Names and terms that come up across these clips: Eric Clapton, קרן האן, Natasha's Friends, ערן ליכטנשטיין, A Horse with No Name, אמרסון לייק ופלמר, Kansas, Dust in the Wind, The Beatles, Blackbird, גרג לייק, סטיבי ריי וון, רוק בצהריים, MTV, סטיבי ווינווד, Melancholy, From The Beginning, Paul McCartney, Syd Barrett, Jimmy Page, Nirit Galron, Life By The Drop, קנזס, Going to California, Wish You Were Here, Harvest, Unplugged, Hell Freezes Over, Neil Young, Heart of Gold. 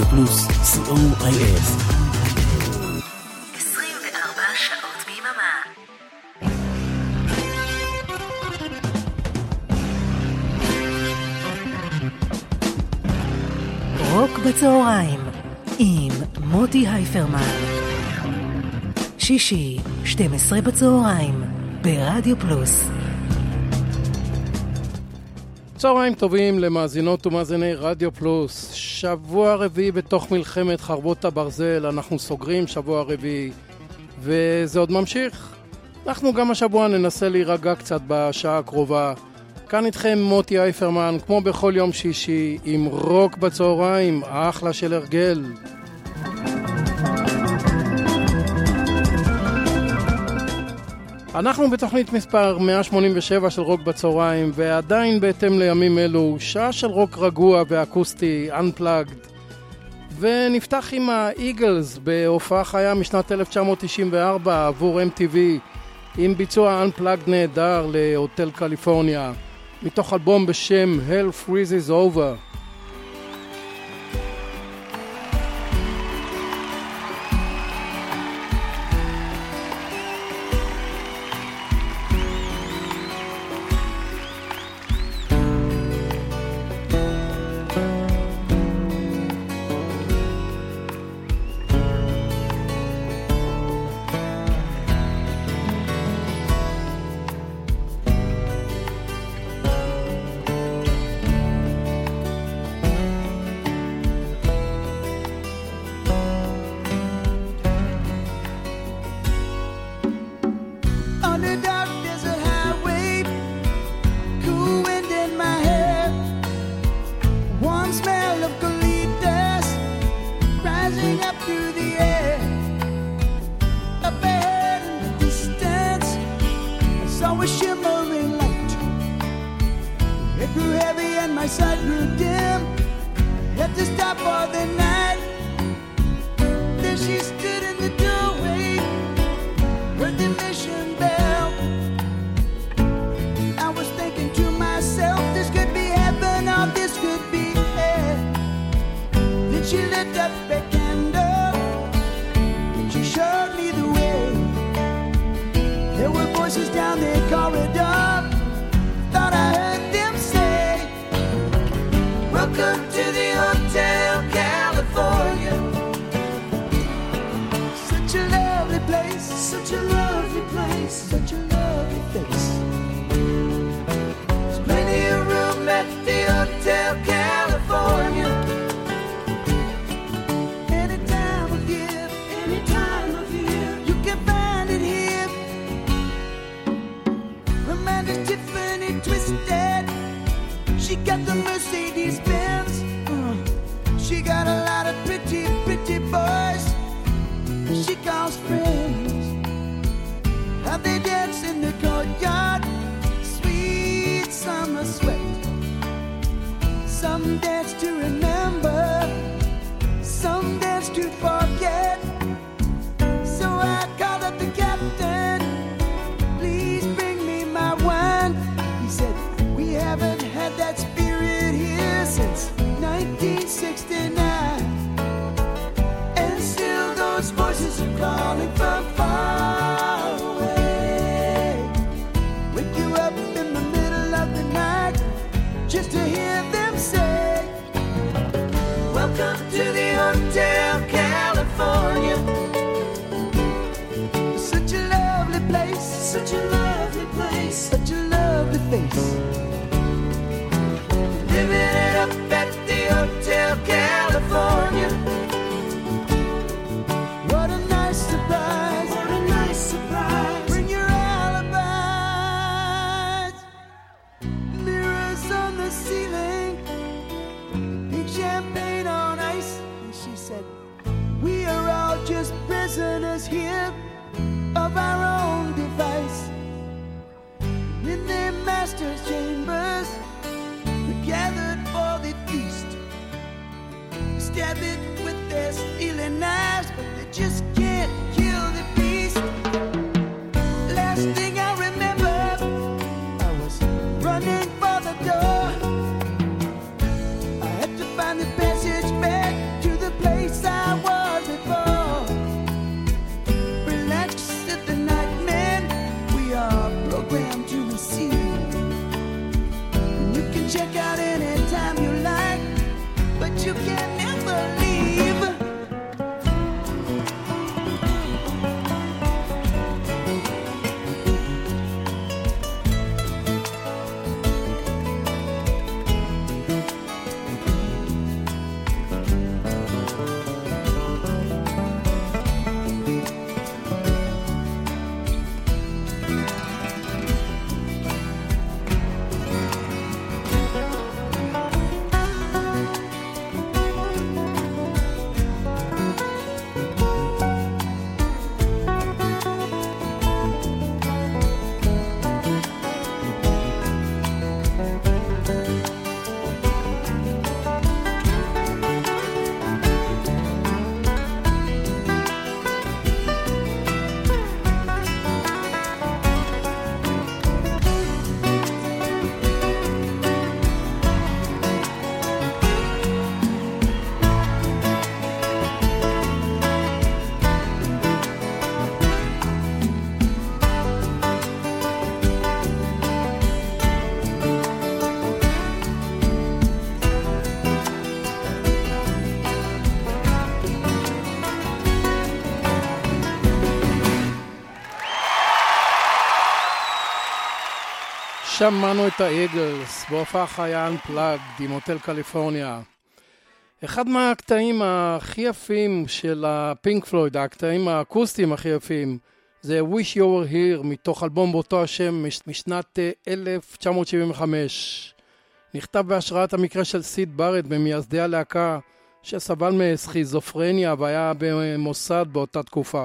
רדיו פלוס, COIF. 24 שעות ביממה. רוק בצהריים, עם מוטי הייפרמן. שישי, 12 בצהריים, ברדיו פלוס. צהריים טובים למאזינות ומאזיני רדיו פלוס. שבוע רביעי בתוך מלחמת חרבות הברזל, אנחנו סוגרים שבוע רביעי וזה עוד ממשיך. אנחנו גם השבוע ננסה להירגע קצת בשעה הקרובה. כאן איתכם מוטי הייפרמן, כמו בכל יום שישי, עם רוק בצהריים, אחלה של הרגל. אנחנו בתוכנית מספר 187 של רוק בצהריים, ועדיין בהתאם לימים אלו, שעה של רוק רגוע ואקוסטי, Unplugged. ונפתח עם ה-Eagles בהופעה חיה משנת 1994 עבור MTV, עם ביצוע Unplugged נהדר להוטל קליפורניה, מתוך אלבום בשם Hell Freezes Over. and see you. And you can check out anytime you like, but you can never leave. שמענו את האיגלס בהופעה חיה Unplugged עם הוטל קליפורניה. אחד מהקטעים הכי יפים של הפינק פלויד, הקטעים האקוסטיים הכי יפים, זה Wish You Were Here מתוך אלבום באותו השם משנת 1975. נכתב בהשראת המקרה של סיד בארט במייסדי הלהקה שסבל מסכיזופרניה והיה במוסד באותה תקופה.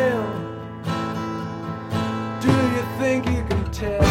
Do you think you can tell?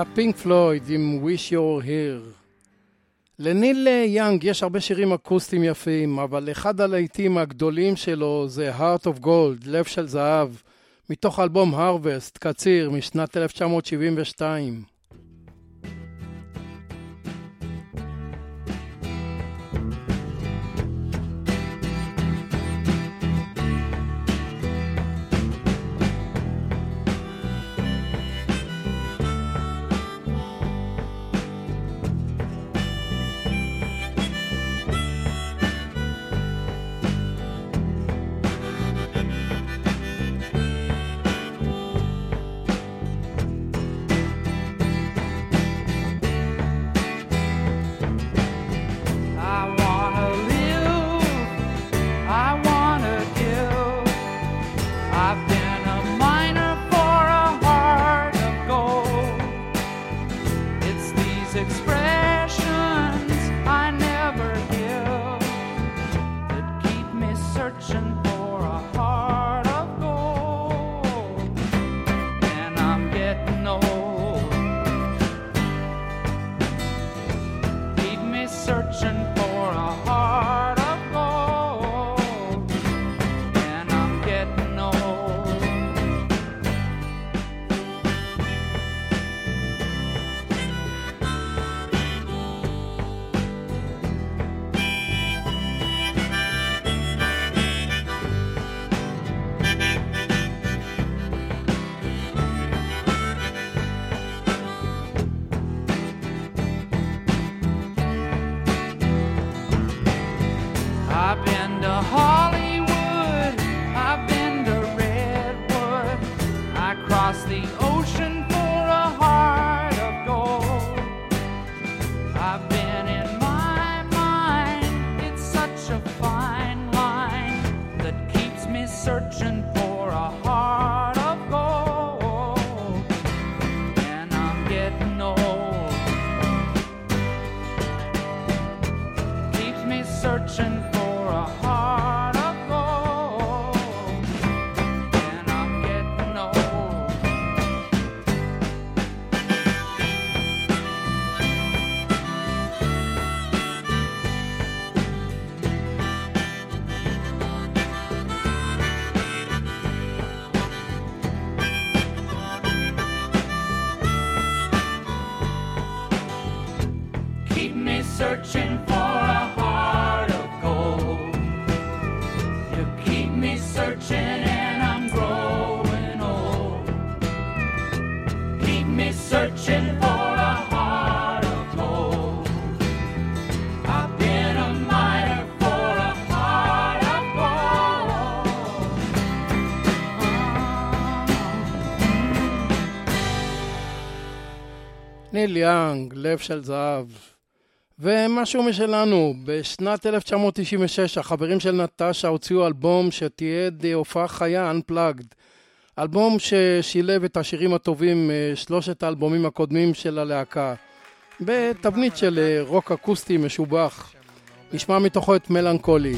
הפינק פלויד עם Wish You Were Here. לניל יאנג יש הרבה שירים אקוסטיים יפים, אבל אחד הלהיטים הגדולים שלו זה Heart of Gold, לב של זהב, מתוך אלבום Harvest, קציר, משנת 1972. ניל יאנג, לב של זהב. ומשהו משלנו, בשנת 1996 החברים של נטשה הוציאו אלבום שתיעד הופעה חיה Unplugged, אלבום ששילב את השירים הטובים שלושת האלבומים הקודמים של הלהקה בתבנית של רוק אקוסטי משובח. נשמע מתוכו את מלנכולי.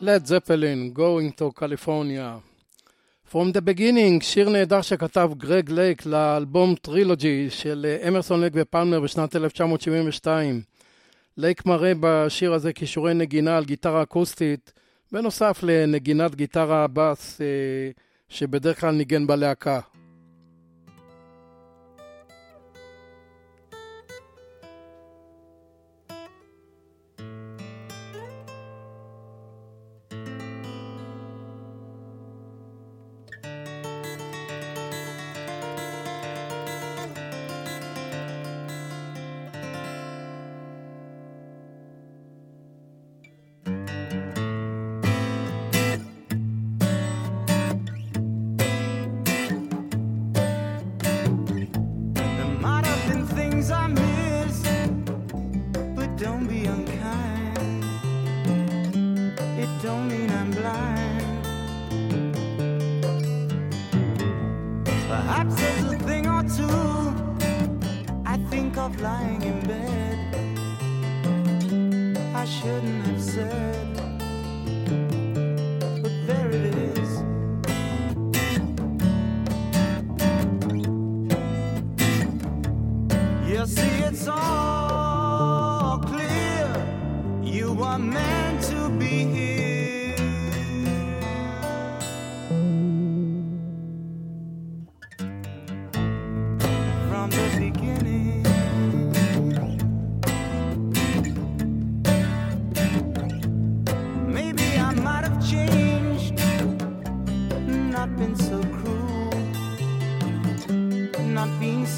Led Zeppelin, Going to California. From the Beginning, שיר נהדר שכתב גרג לייק לאלבום טרילוגי של אמרסון לייק ופלמר בשנת 1972. לייק מראה בשיר הזה קישורי נגינה על גיטרה אקוסטית, בנוסף לנגינת גיטרה הבאס שבדרך כלל ניגן בלהקה.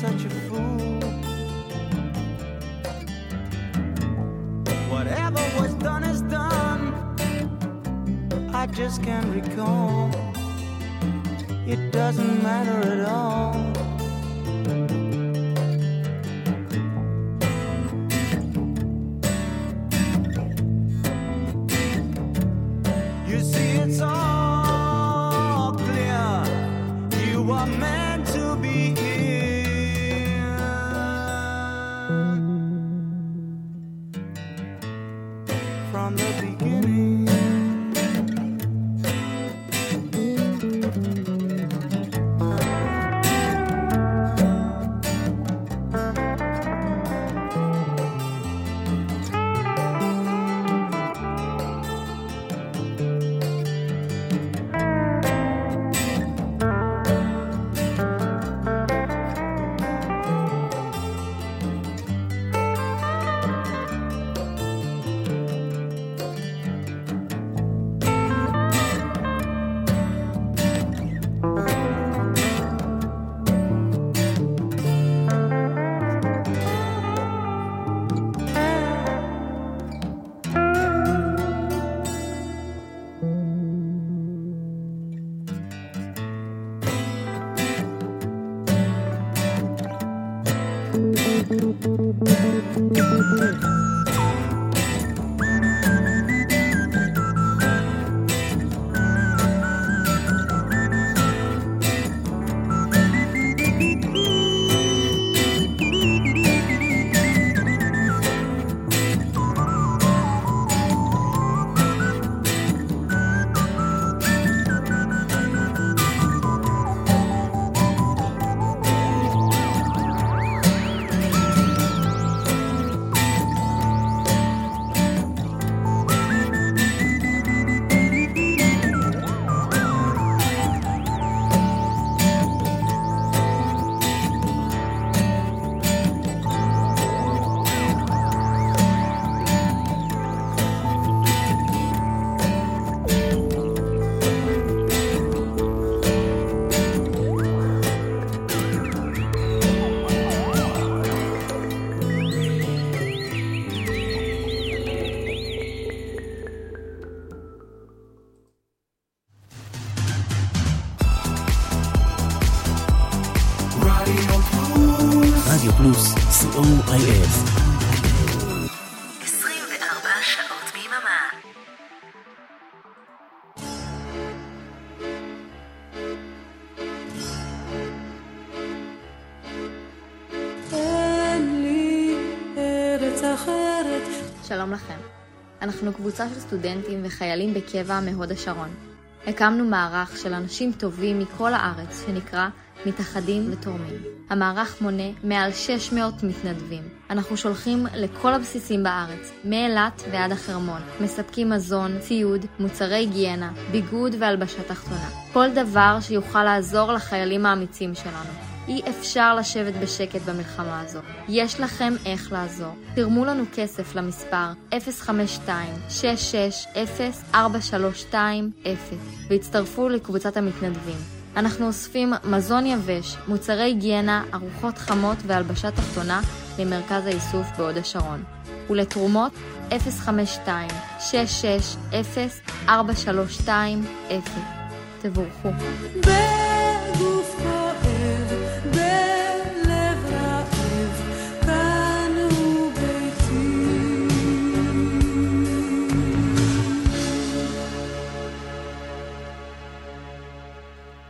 such a fool. Whatever was done is done, I just can't recall. It doesn't matter at all. You see, it's all clear. You are meant to be here from the beginning. שלום לכם. אנחנו קבוצה של סטודנטים וחיילים בקבע מהוד השרון. הקמנו מערך של אנשים טובים מכל הארץ שנקרא מתאחדים ותורמים. המערך מונה מעל 600 מתנדבים. אנחנו שולחים לכל הבסיסים בארץ, מאילת ועד החרמון. מספקים מזון, ציוד, מוצרי היגיינה, ביגוד והלבשה תחתונה. כל דבר שיוכל לעזור לחיילים האמיצים שלנו. אי אפשר לשבת בשקט במלחמה הזו. יש לכם איך לעזור. תרמו לנו כסף למספר 052-660-4320 והצטרפו לקבוצת המתנדבים. אנחנו אוספים מזון יבש, מוצרי היגיינה, ארוחות חמות והלבשה תחתונה למרכז האיסוף בהוד השרון. ולתרומות 052-660-4320. תבורכו.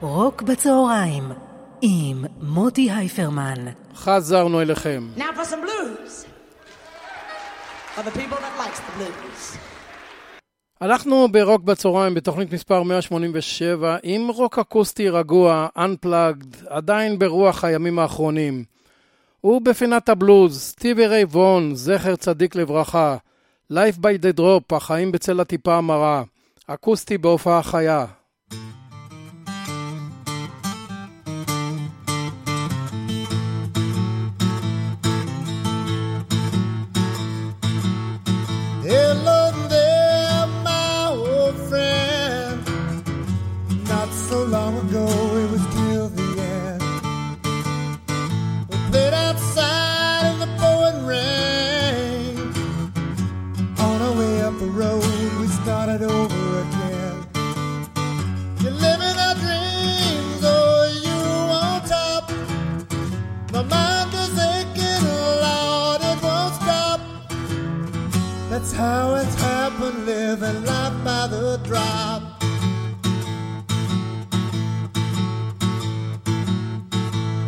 רוק בצהריים עם מוטי הייפרמן. חזרנו אליכם. Now for some blues. For the people that likes the blues. אנחנו ברוק בצהריים בתוכנית מספר 187 עם רוק אקוסטי רגוע, Unplugged, עדיין ברוח הימים האחרונים. ובפינת הבלוז, סטיבי ריי וון, זכר צדיק לברכה, Life by the Drop, החיים בצל הטיפה המרה, אקוסטי בהופעה חיה. Long ago, it was till the end.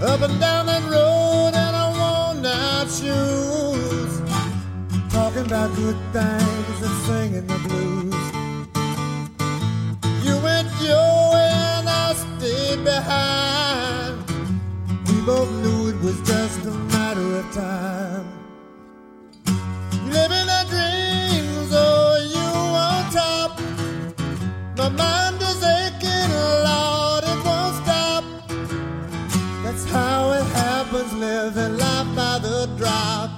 up and down that road and I worn out shoes, talking about good things and singing the blues. You went your way and I stayed behind. We both knew it was just a matter of time. You live in a dream, so you on top. My mind is aching, Lord, it won't stop. That's how it happens, living life by the drop.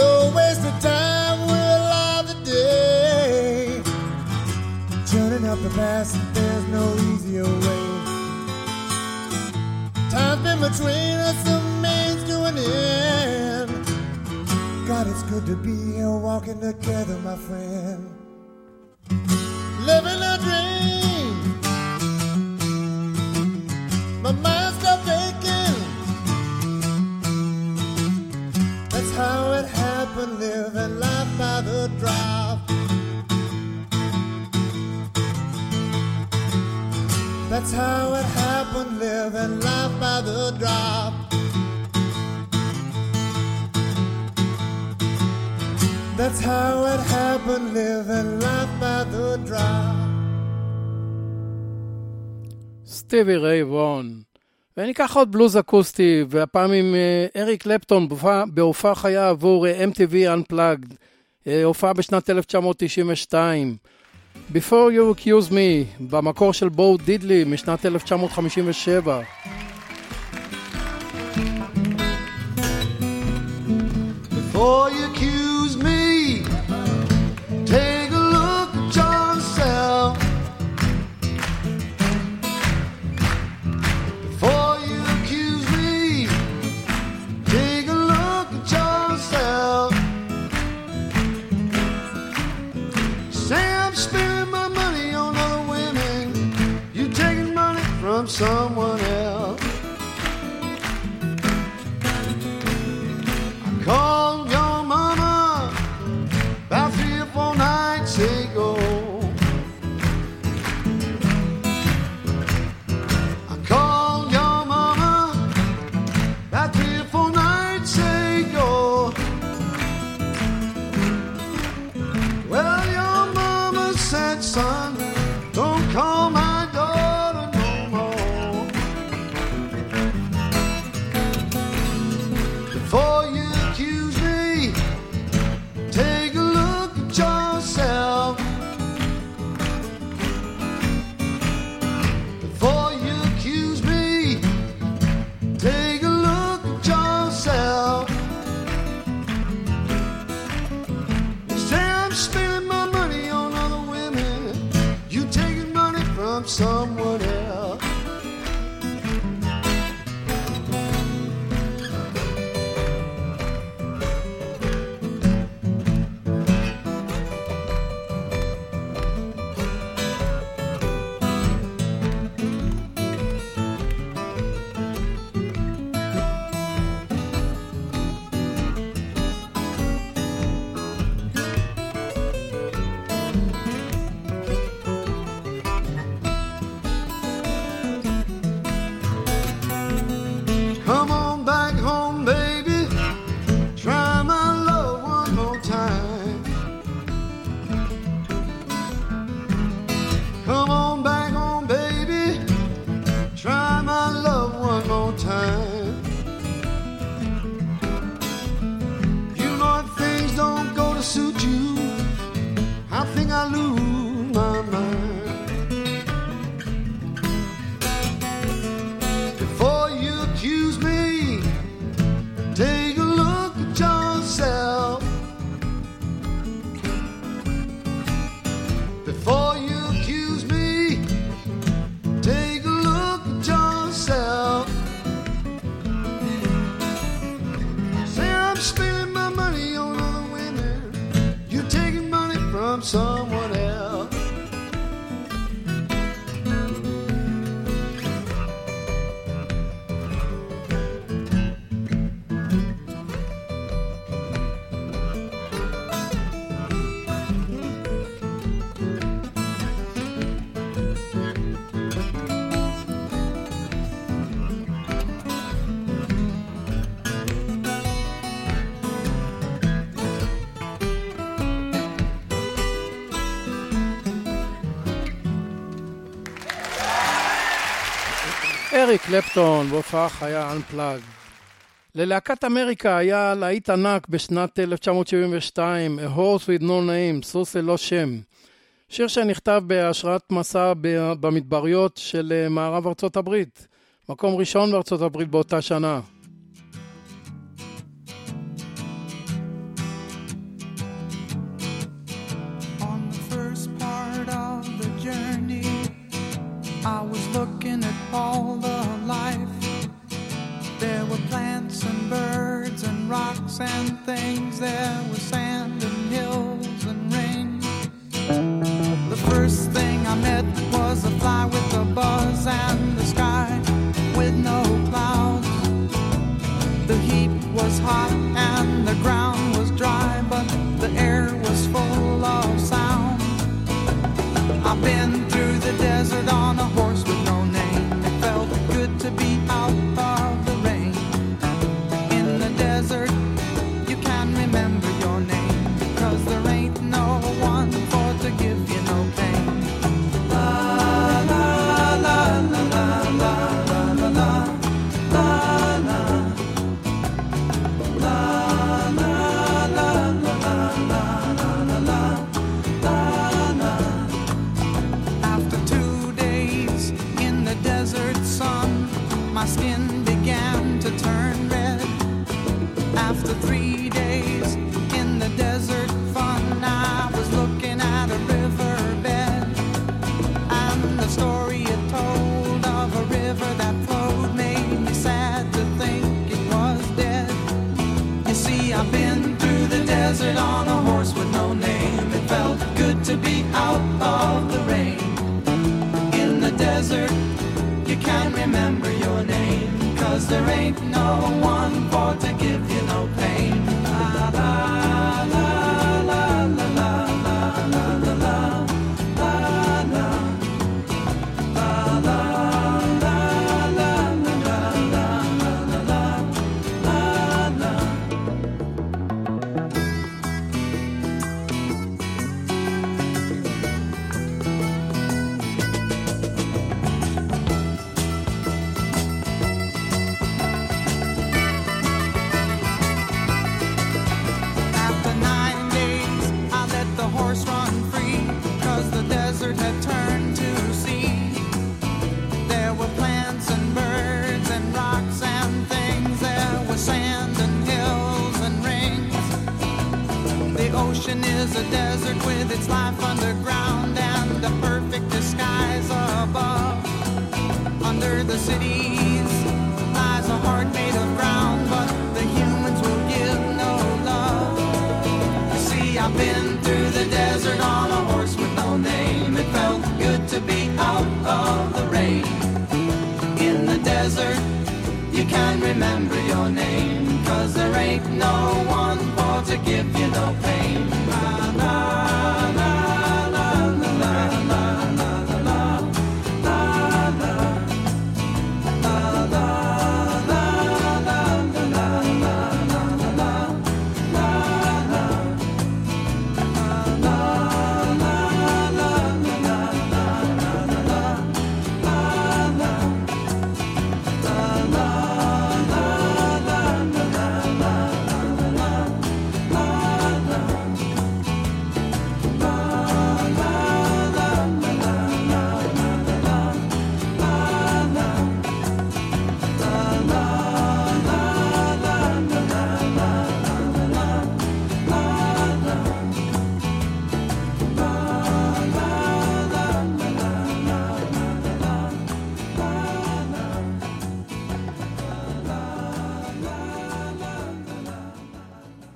No waste of time, we're alive today. Turning up the past, there's no easier way. Time's been between us, a means to an end. God, it's good to be here walking together, my friend. Living a dream. My mind's not aching. That's how it happened, living life by the drop. That's how it happened, living life by the drop. That's how it happened, living life by the drop. סטיבי ריי וון. ואני אקח עוד בלוז אקוסטי, והפעם עם אריק קלפטון בהופעה חיה עבור MTV Unplugged, הופעה בשנת 1992. Before You Accuse Me, במקור של בו דידלי משנת 1957. Before you accuse me, take a look at yourself. Before you accuse me, take a look at yourself. From someone else. I called your mama about 3 or 4 nights ago. I called your mama about 3 or 4 nights ago. Well, your mama said, son, don't call my someone else. אריק קלפטון בהופעה חיה Unplugged. ללהקת אמריקה היה להיט ענק בשנת 1972, A Horse with No Name, סוס ללא שם. שיר שנכתב בהשראת מסע במדבריות של מערב ארצות הברית, מקום ראשון בארצות הברית באותה שנה. I was looking at all the life. There were plants and birds and rocks and things. There was sand and hills and rain. The first thing I met was a fly with a buzz and the sky with no clouds. The heat was hot and the ground was dry, but the air was full of sound. I've been through the desert on a horse with no name. It felt good to be out of the rain. In the desert, you can remember your name, because there ain't no one for to give you no pain. La la la la la la la la la la la la la la la la la la. My skin began to turn red. After 3 days in the desert fun, I was looking at a riverbed, and the story it told of a river that flowed made me sad to think it was dead. You see, I've been through the desert on a horse with no name. It felt good to be out of the rain. In the desert, you can't remember your name, 'cause there ain't no one for to give you no pain. La la la la la la la la la la la la la la la la la la had turned to sea. There were plants and birds and rocks and things. There was sand and hills and rains. The ocean is a desert with its life underground and a perfect disguise above. Under the cities lies a heart made of ground, but the humans will give no love. You see, I've been through the desert on a horse with no name. It felt good to be out of the rain. In the desert, you can't remember your name, 'cause there ain't no one for to give you no pain. La la la la la la la la la la la la la la la la la la la la la la la.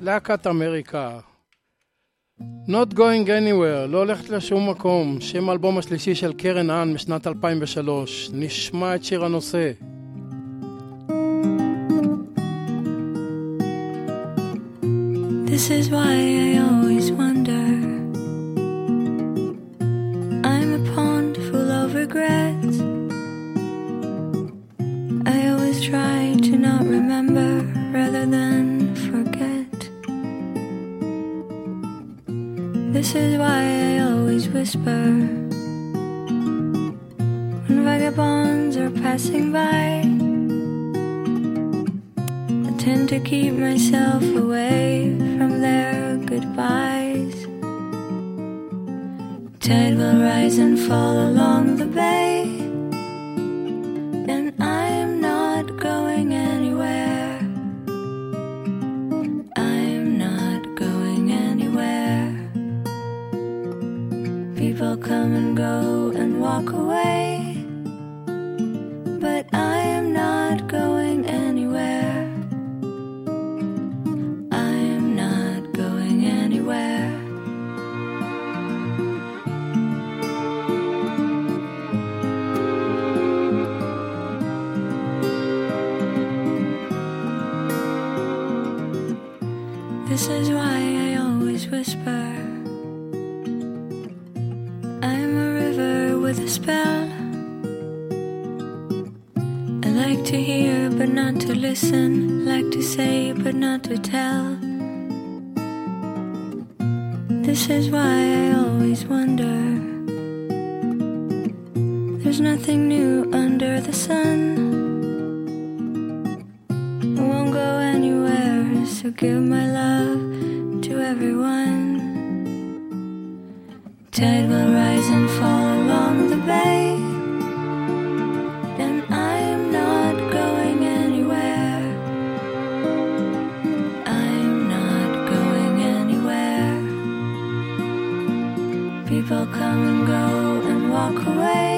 להקת אמריקה. Not Going Anywhere, לא הולכת לשום מקום, שם אלבום השלישי של קרן האן משנת 2003. נשמע את שיר הנושא. This is why I always wonder, I'm a pond full of regrets. I always try to not remember rather than forget. This is why I always whisper when and vagabonds are passing by. I tend to keep myself away from their goodbyes. Tide will rise and fall along the bay, and I'm not going anywhere. I'm not going anywhere. People come and go and walk away, but I am not going anywhere. I am not going anywhere. This is why I always whisper, I'm a river with a spell. I like to hear but not to listen, like to say but not to tell. This is why I always wonder, there's nothing new under the sun. So give my love to everyone. Tide will rise and fall along the bay, and I am not going anywhere. I am not going anywhere. People come and go and walk away.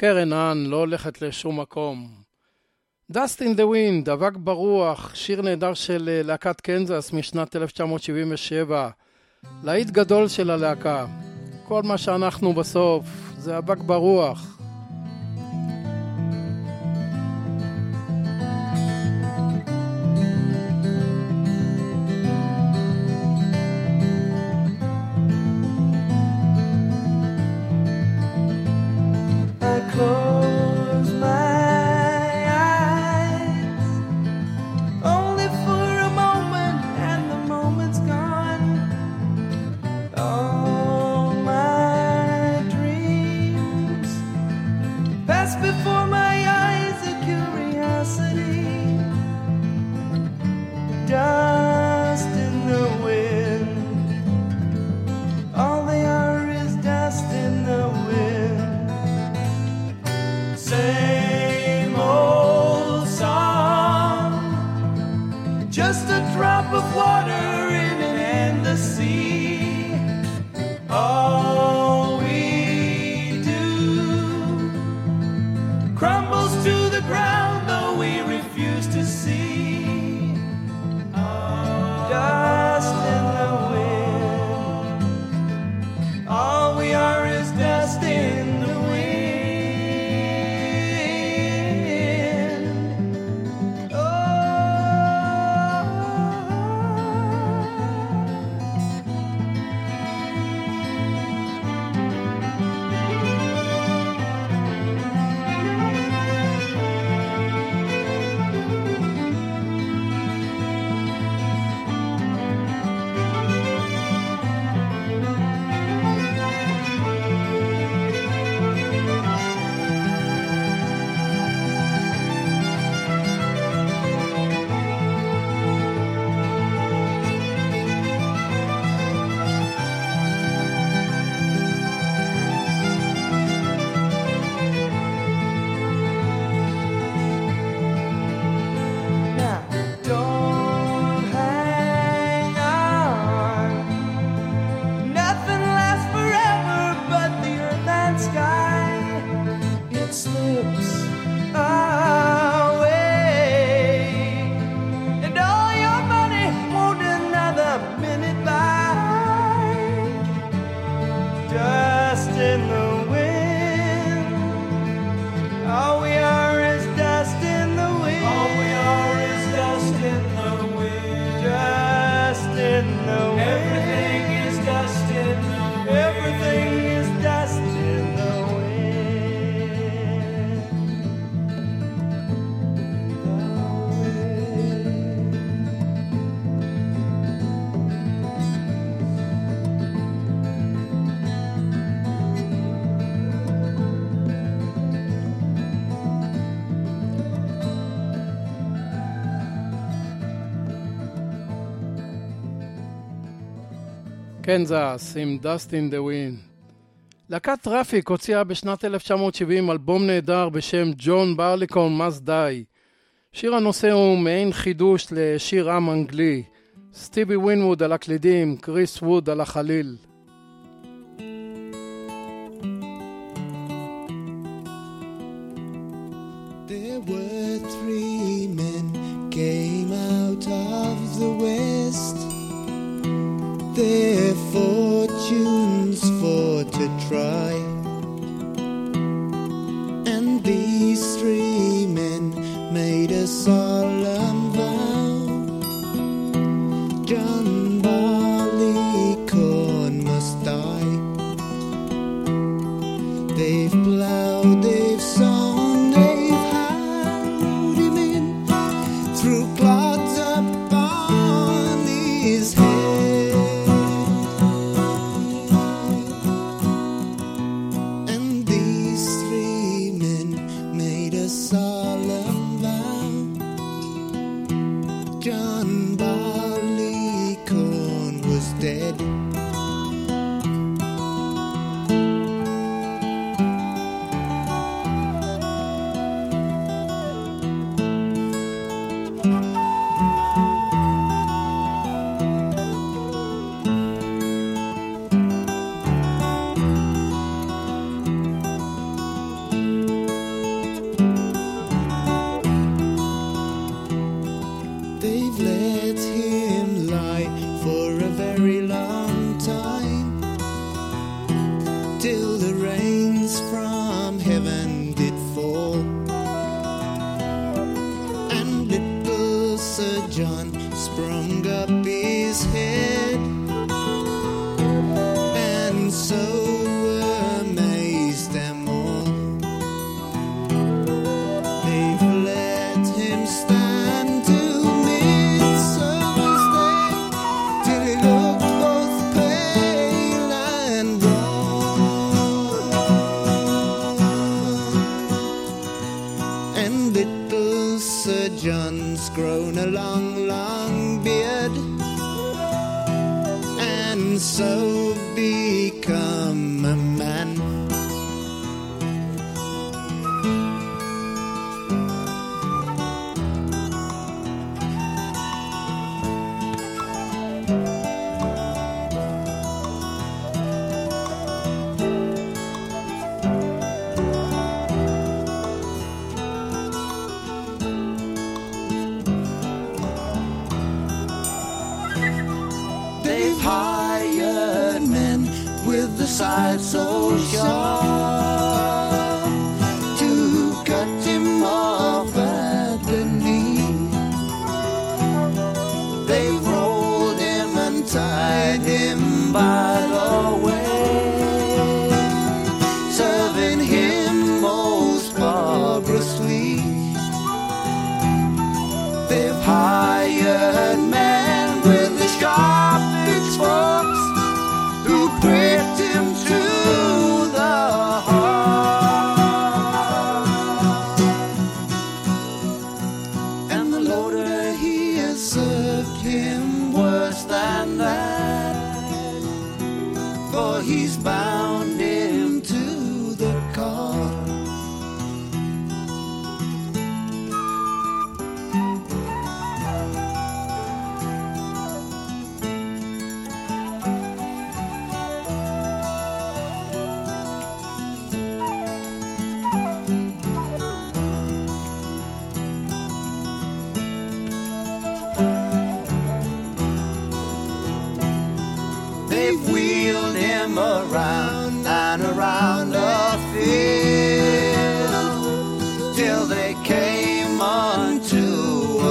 קרן אן לא הולכת לשום מקום. Dust in the Wind, אבק ברוח, שיר נהדר של להקת קנזס משנת 1977. להיט גדול של הלהקה. כל מה שאנחנו בסוף זה אבק ברוח. קנזס עם Dust in the Wind. להקת טראפיק הוציאה בשנת 1970 אלבום נהדר בשם John Barleycorn Must Die. שיר הנושא הוא מעין חידוש לשיר עם אנגלי. סטיבי ווינווד על הקלידים, קריס ווד על החליל. There were three men came out of the west, their fortunes for to try, and these three men made a solemn vow, John Barleycorn must die. They've ploughed, they've sown, they've harrowed him in through clods upon his head. till they came onto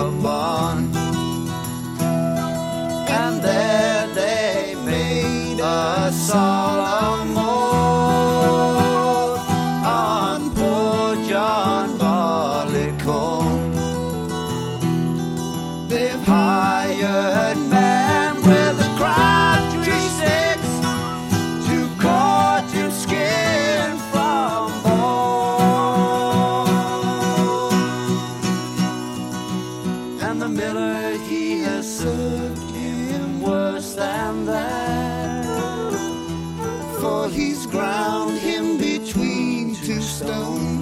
a barn, and there they made a solemn oath on poor John Barleycorn. They've hired men with a crowd 36 to cut your skin from bone. And the miller, he has served him worse than that, for he's ground him between two stones.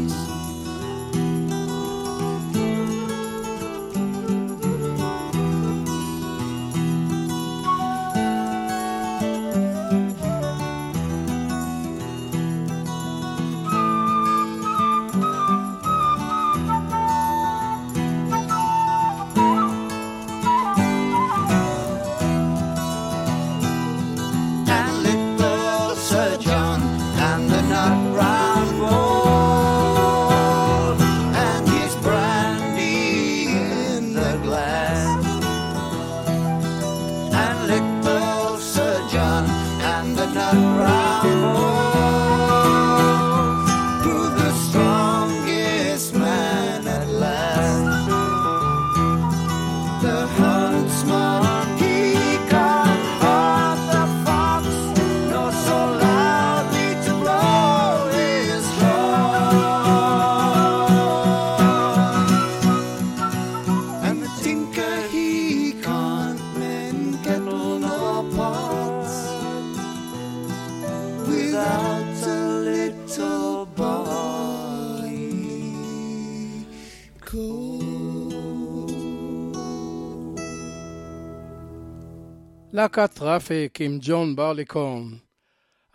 להקת טראפיק עם ג'ון ברליקורן.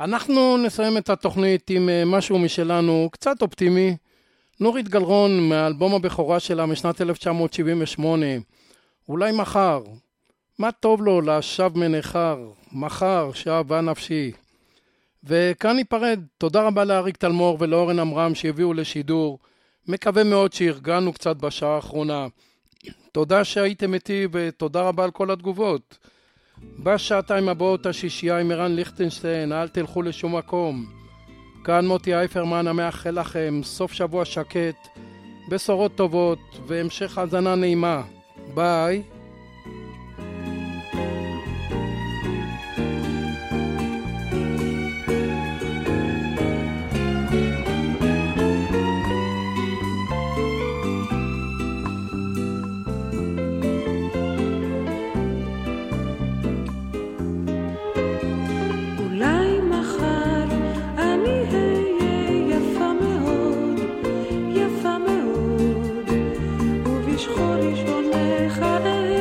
אנחנו נסיים את התוכנית עם משהו משלנו קצת אופטימי. נורית גלרון מאלבום הבכורה שלה משנת 1978. אולי מחר. מה טוב לו לשב מנכר, מחר שעבה נפשי. וכאן ניפרד. תודה רבה לאריק תלמור ולאורן אמרם שהביאו לשידור. מקווה מאוד שהרגענו קצת בשעה האחרונה. תודה שהייתם איתי ותודה רבה על כל התגובות. בשעתיים הבאות השישייה עם ערן ליכטנשטיין, אל תלכו לשום מקום. כאן מוטי הייפרמן המאחל לכם סוף שבוע שקט, בשורות טובות והמשך האזנה נעימה. ביי. Holy, holy, holy.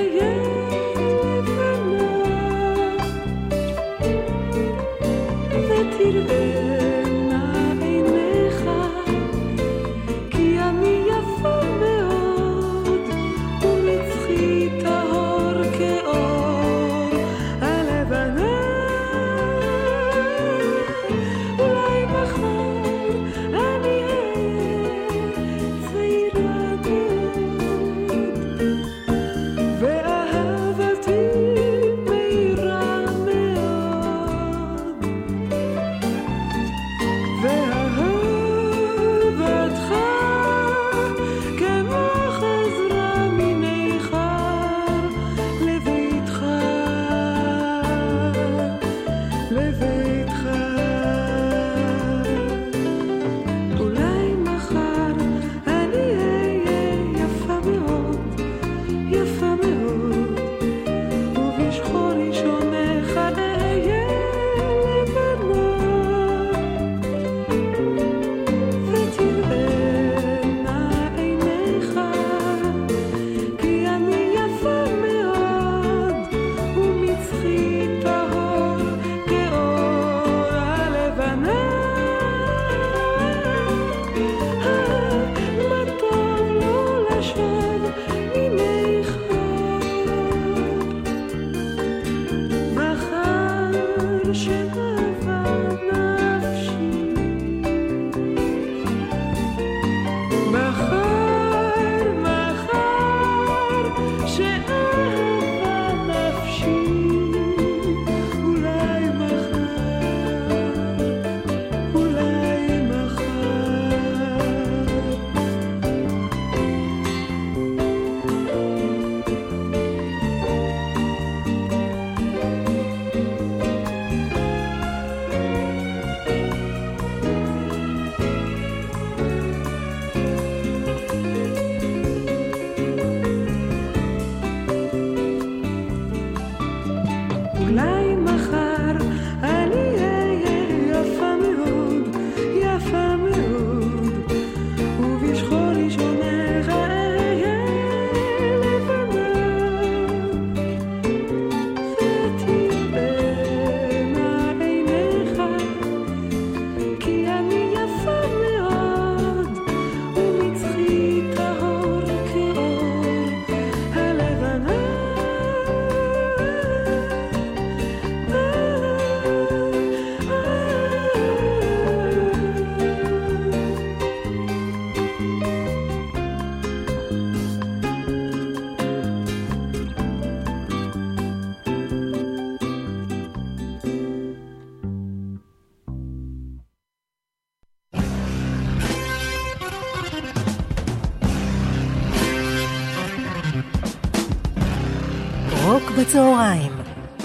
בצהריים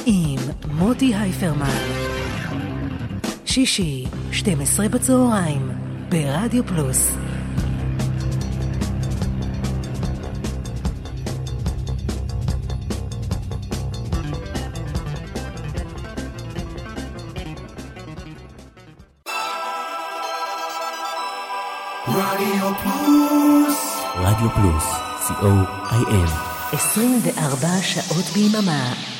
עם מוטי הייפרמן. שישי, 12 בצהריים ברדיו פלוס. רדיו פלוס. רדיו פלוס, COIM. 24 שעות ביממה.